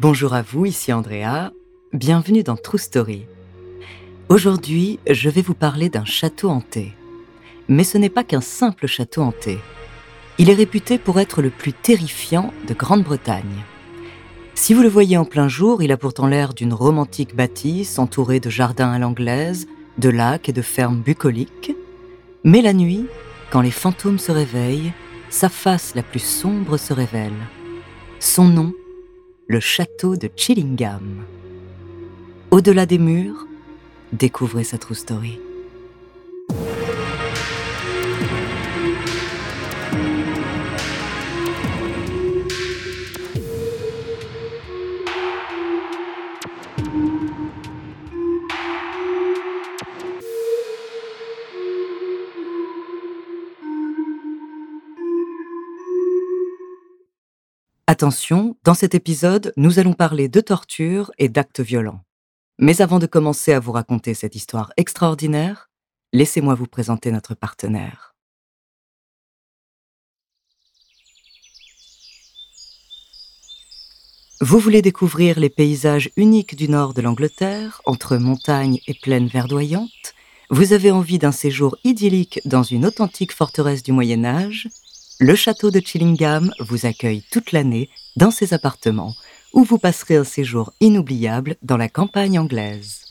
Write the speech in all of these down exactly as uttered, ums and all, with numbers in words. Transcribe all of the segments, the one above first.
Bonjour à vous, ici Andrea, bienvenue dans True Story. Aujourd'hui, je vais vous parler d'un château hanté. Mais ce n'est pas qu'un simple château hanté. Il est réputé pour être le plus terrifiant de Grande-Bretagne. Si vous le voyez en plein jour, il a pourtant l'air d'une romantique bâtisse entourée de jardins à l'anglaise, de lacs et de fermes bucoliques. Mais la nuit, quand les fantômes se réveillent, sa face la plus sombre se révèle. Son nom, le château de Chillingham. Au-delà des murs, découvrez sa true story. Attention, dans cet épisode, nous allons parler de torture et d'actes violents. Mais avant de commencer à vous raconter cette histoire extraordinaire, laissez-moi vous présenter notre partenaire. Vous voulez découvrir les paysages uniques du nord de l'Angleterre, entre montagnes et plaines verdoyantes? Vous avez envie d'un séjour idyllique dans une authentique forteresse du Moyen-Âge? Le château de Chillingham vous accueille toute l'année dans ses appartements, où vous passerez un séjour inoubliable dans la campagne anglaise.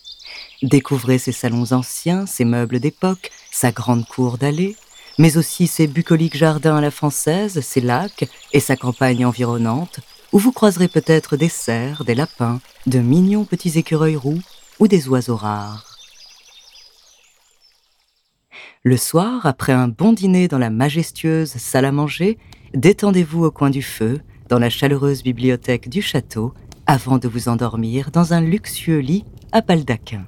Découvrez ses salons anciens, ses meubles d'époque, sa grande cour d'allée, mais aussi ses bucoliques jardins à la française, ses lacs et sa campagne environnante, où vous croiserez peut-être des cerfs, des lapins, de mignons petits écureuils roux ou des oiseaux rares. Le soir, après un bon dîner dans la majestueuse salle à manger, détendez-vous au coin du feu, dans la chaleureuse bibliothèque du château, avant de vous endormir dans un luxueux lit à baldaquin.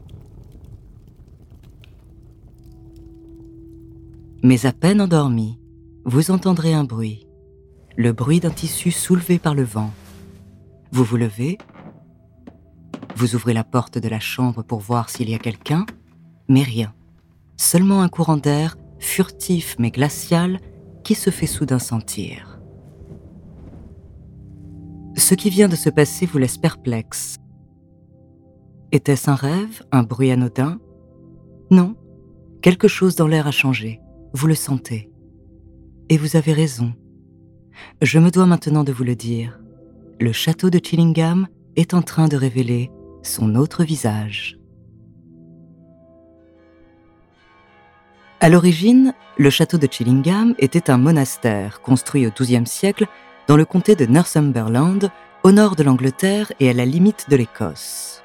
Mais à peine endormi, vous entendrez un bruit, le bruit d'un tissu soulevé par le vent. Vous vous levez, vous ouvrez la porte de la chambre pour voir s'il y a quelqu'un, mais rien. Seulement un courant d'air, furtif mais glacial, qui se fait soudain sentir. Ce qui vient de se passer vous laisse perplexe. Était-ce un rêve, un bruit anodin? Non, quelque chose dans l'air a changé, vous le sentez. Et vous avez raison. Je me dois maintenant de vous le dire. Le château de Chillingham est en train de révéler son autre visage. À l'origine, le château de Chillingham était un monastère construit au douzième siècle dans le comté de Northumberland, au nord de l'Angleterre et à la limite de l'Écosse.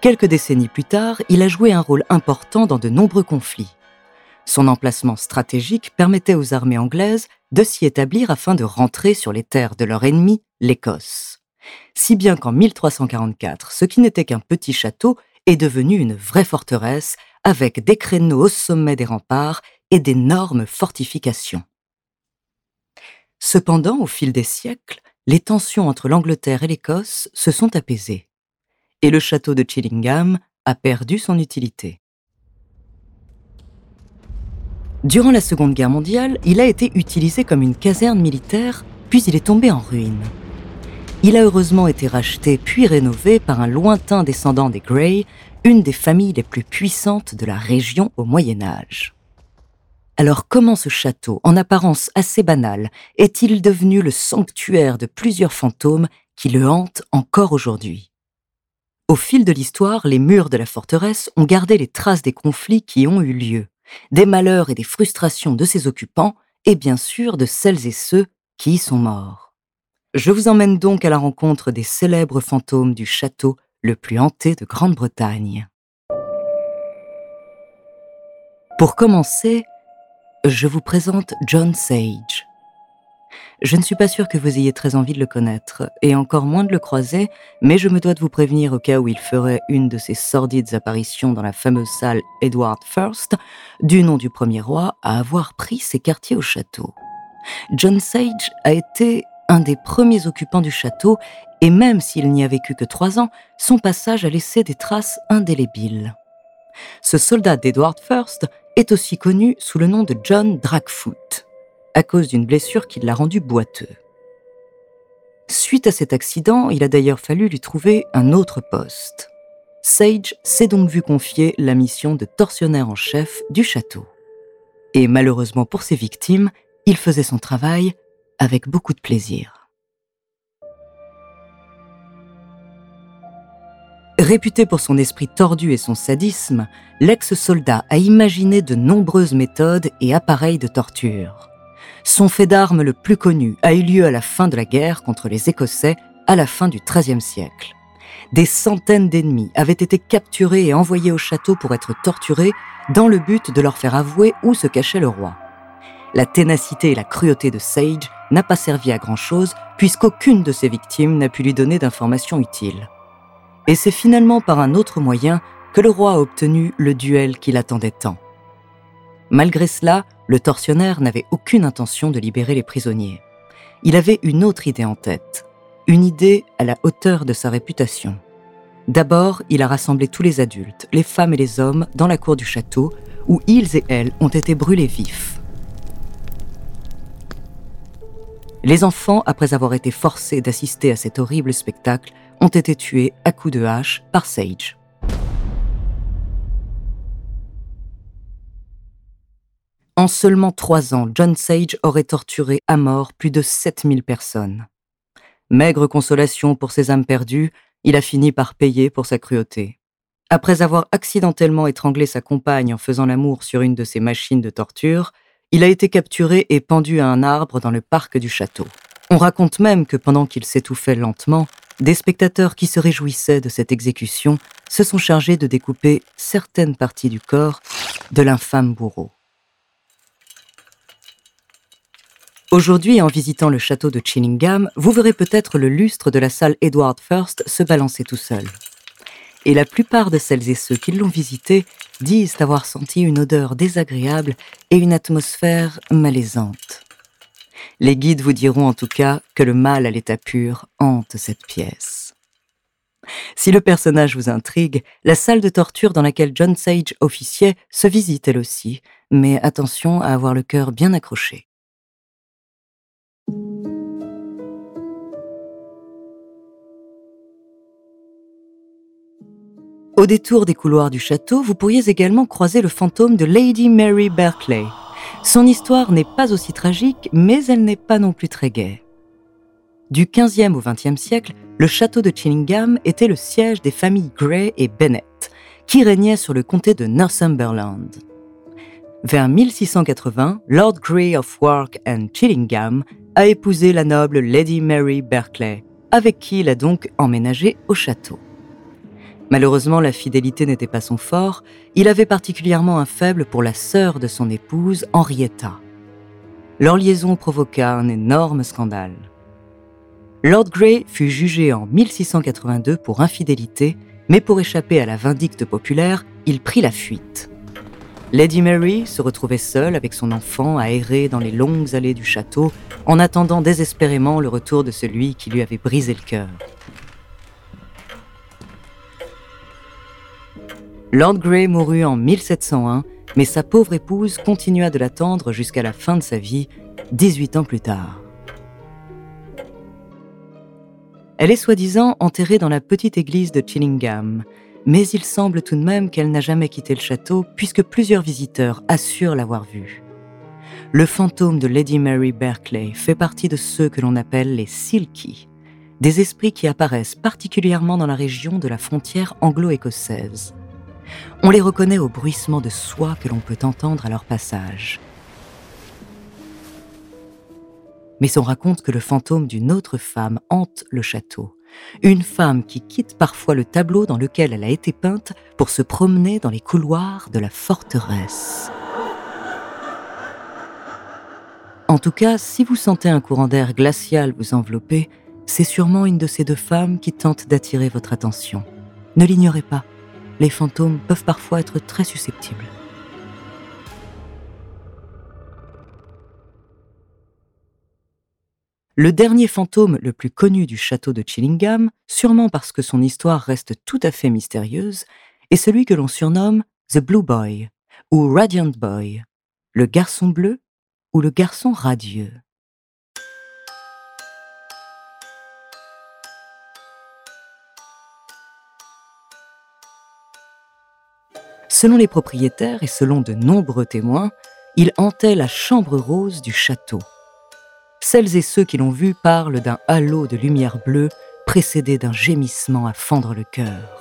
Quelques décennies plus tard, il a joué un rôle important dans de nombreux conflits. Son emplacement stratégique permettait aux armées anglaises de s'y établir afin de rentrer sur les terres de leur ennemi, l'Écosse. Si bien qu'en mille trois cent quarante-quatre, ce qui n'était qu'un petit château est devenu une vraie forteresse avec des créneaux au sommet des remparts et d'énormes fortifications. Cependant, au fil des siècles, les tensions entre l'Angleterre et l'Écosse se sont apaisées, et le château de Chillingham a perdu son utilité. Durant la Seconde Guerre mondiale, il a été utilisé comme une caserne militaire, puis il est tombé en ruine. Il a heureusement été racheté puis rénové par un lointain descendant des Grey, une des familles les plus puissantes de la région au Moyen-Âge. Alors comment ce château, en apparence assez banal, est-il devenu le sanctuaire de plusieurs fantômes qui le hantent encore aujourd'hui? Au fil de l'histoire, les murs de la forteresse ont gardé les traces des conflits qui ont eu lieu, des malheurs et des frustrations de ses occupants, et bien sûr de celles et ceux qui y sont morts. Je vous emmène donc à la rencontre des célèbres fantômes du château le plus hanté de Grande-Bretagne. Pour commencer, je vous présente John Sage. Je ne suis pas sûre que vous ayez très envie de le connaître, et encore moins de le croiser, mais je me dois de vous prévenir au cas où il ferait une de ses sordides apparitions dans la fameuse salle Edward Premier, du nom du premier roi, à avoir pris ses quartiers au château. John Sage a été un des premiers occupants du château, et même s'il n'y a vécu que trois ans, son passage a laissé des traces indélébiles. Ce soldat d'Edward Premier est aussi connu sous le nom de John Dragfoot, à cause d'une blessure qui l'a rendu boiteux. Suite à cet accident, il a d'ailleurs fallu lui trouver un autre poste. Sage s'est donc vu confier la mission de tortionnaire en chef du château. Et malheureusement pour ses victimes, il faisait son travail avec beaucoup de plaisir. Réputé pour son esprit tordu et son sadisme, l'ex-soldat a imaginé de nombreuses méthodes et appareils de torture. Son fait d'armes le plus connu a eu lieu à la fin de la guerre contre les Écossais à la fin du treizième siècle. Des centaines d'ennemis avaient été capturés et envoyés au château pour être torturés dans le but de leur faire avouer où se cachait le roi. La ténacité et la cruauté de Sage n'a pas servi à grand-chose puisqu'aucune de ses victimes n'a pu lui donner d'informations utiles. Et c'est finalement par un autre moyen que le roi a obtenu le duel qu'il attendait tant. Malgré cela, le tortionnaire n'avait aucune intention de libérer les prisonniers. Il avait une autre idée en tête, une idée à la hauteur de sa réputation. D'abord, il a rassemblé tous les adultes, les femmes et les hommes, dans la cour du château, où ils et elles ont été brûlés vifs. Les enfants, après avoir été forcés d'assister à cet horrible spectacle, ont été tués à coups de hache par Sage. En seulement trois ans, John Sage aurait torturé à mort plus de sept mille personnes. Maigre consolation pour ses âmes perdues, il a fini par payer pour sa cruauté. Après avoir accidentellement étranglé sa compagne en faisant l'amour sur une de ses machines de torture, il a été capturé et pendu à un arbre dans le parc du château. On raconte même que pendant qu'il s'étouffait lentement, des spectateurs qui se réjouissaient de cette exécution se sont chargés de découper certaines parties du corps de l'infâme bourreau. Aujourd'hui, en visitant le château de Chillingham, vous verrez peut-être le lustre de la salle Edward Premier se balancer tout seul. Et la plupart de celles et ceux qui l'ont visité disent avoir senti une odeur désagréable et une atmosphère malaisante. Les guides vous diront en tout cas que le mal à l'état pur hante cette pièce. Si le personnage vous intrigue, la salle de torture dans laquelle John Sage officiait se visite elle aussi, mais attention à avoir le cœur bien accroché. Au détour des couloirs du château, vous pourriez également croiser le fantôme de Lady Mary Berkeley. Son histoire n'est pas aussi tragique, mais elle n'est pas non plus très gaie. Du quinzième au vingtième siècle, le château de Chillingham était le siège des familles Grey et Bennett, qui régnaient sur le comté de Northumberland. Vers mille six cent quatre-vingts, Lord Grey of Warwick and Chillingham a épousé la noble Lady Mary Berkeley, avec qui il a donc emménagé au château. Malheureusement, la fidélité n'était pas son fort, il avait particulièrement un faible pour la sœur de son épouse, Henrietta. Leur liaison provoqua un énorme scandale. Lord Grey fut jugé en mille six cent quatre-vingt-deux pour infidélité, mais pour échapper à la vindicte populaire, il prit la fuite. Lady Mary se retrouvait seule avec son enfant à errer dans les longues allées du château, en attendant désespérément le retour de celui qui lui avait brisé le cœur. Lord Grey mourut en mille sept cent un, mais sa pauvre épouse continua de l'attendre jusqu'à la fin de sa vie, dix-huit ans plus tard. Elle est soi-disant enterrée dans la petite église de Chillingham, mais il semble tout de même qu'elle n'a jamais quitté le château puisque plusieurs visiteurs assurent l'avoir vue. Le fantôme de Lady Mary Berkeley fait partie de ceux que l'on appelle les Silky, des esprits qui apparaissent particulièrement dans la région de la frontière anglo-écossaise. On les reconnaît au bruissement de soie que l'on peut entendre à leur passage. Mais on raconte que le fantôme d'une autre femme hante le château, une femme qui quitte parfois le tableau dans lequel elle a été peinte pour se promener dans les couloirs de la forteresse. En tout cas, si vous sentez un courant d'air glacial vous envelopper, c'est sûrement une de ces deux femmes qui tente d'attirer votre attention. Ne l'ignorez pas. Les fantômes peuvent parfois être très susceptibles. Le dernier fantôme le plus connu du château de Chillingham, sûrement parce que son histoire reste tout à fait mystérieuse, est celui que l'on surnomme The Blue Boy ou Radiant Boy, le garçon bleu ou le garçon radieux. Selon les propriétaires et selon de nombreux témoins, il hantait la chambre rose du château. Celles et ceux qui l'ont vu parlent d'un halo de lumière bleue précédé d'un gémissement à fendre le cœur.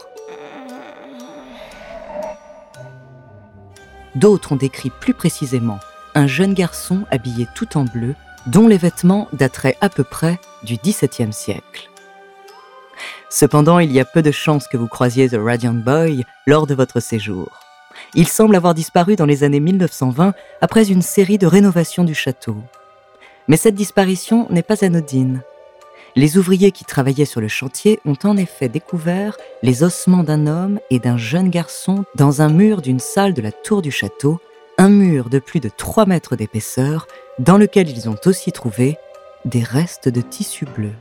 D'autres ont décrit plus précisément un jeune garçon habillé tout en bleu, dont les vêtements dateraient à peu près du dix-septième siècle. Cependant, il y a peu de chances que vous croisiez The Radiant Boy lors de votre séjour. Il semble avoir disparu dans les années mille neuf cent vingt après une série de rénovations du château. Mais cette disparition n'est pas anodine. Les ouvriers qui travaillaient sur le chantier ont en effet découvert les ossements d'un homme et d'un jeune garçon dans un mur d'une salle de la tour du château, un mur de plus de trois mètres d'épaisseur, dans lequel ils ont aussi trouvé des restes de tissu bleu.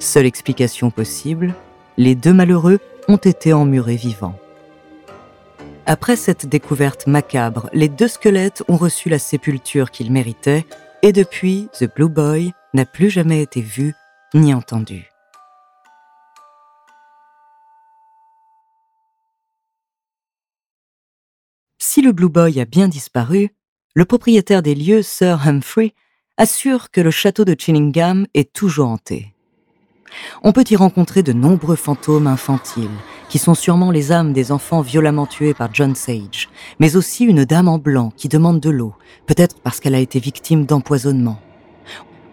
Seule explication possible, les deux malheureux ont été emmurés vivants. Après cette découverte macabre, les deux squelettes ont reçu la sépulture qu'ils méritaient, et depuis, The Blue Boy n'a plus jamais été vu ni entendu. Si le Blue Boy a bien disparu, le propriétaire des lieux, Sir Humphrey, assure que le château de Chillingham est toujours hanté. On peut y rencontrer de nombreux fantômes infantiles, qui sont sûrement les âmes des enfants violemment tués par John Sage, mais aussi une dame en blanc qui demande de l'eau, peut-être parce qu'elle a été victime d'empoisonnement.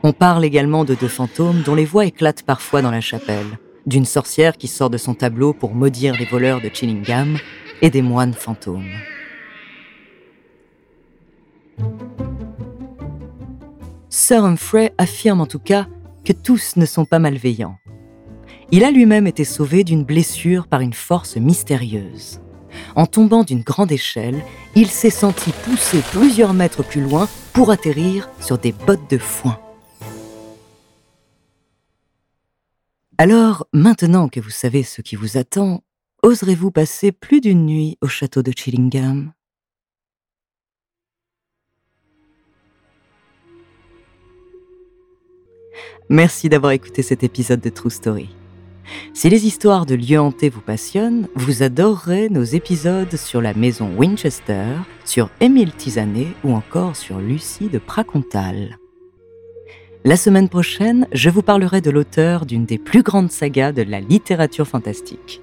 On parle également de deux fantômes dont les voix éclatent parfois dans la chapelle, d'une sorcière qui sort de son tableau pour maudire les voleurs de Chillingham et des moines fantômes. Sir Humphrey affirme en tout cas que tous ne sont pas malveillants. Il a lui-même été sauvé d'une blessure par une force mystérieuse. En tombant d'une grande échelle, il s'est senti pousser plusieurs mètres plus loin pour atterrir sur des bottes de foin. Alors, maintenant que vous savez ce qui vous attend, oserez-vous passer plus d'une nuit au château de Chillingham ? Merci d'avoir écouté cet épisode de True Story. Si les histoires de lieux hantés vous passionnent, vous adorerez nos épisodes sur la maison Winchester, sur Émile Tisanet ou encore sur Lucie de Pracontal. La semaine prochaine, je vous parlerai de l'auteur d'une des plus grandes sagas de la littérature fantastique.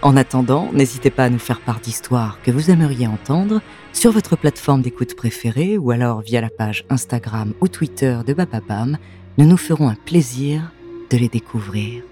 En attendant, n'hésitez pas à nous faire part d'histoires que vous aimeriez entendre sur votre plateforme d'écoute préférée ou alors via la page Instagram ou Twitter de Bababam. Nous nous ferons un plaisir de les découvrir.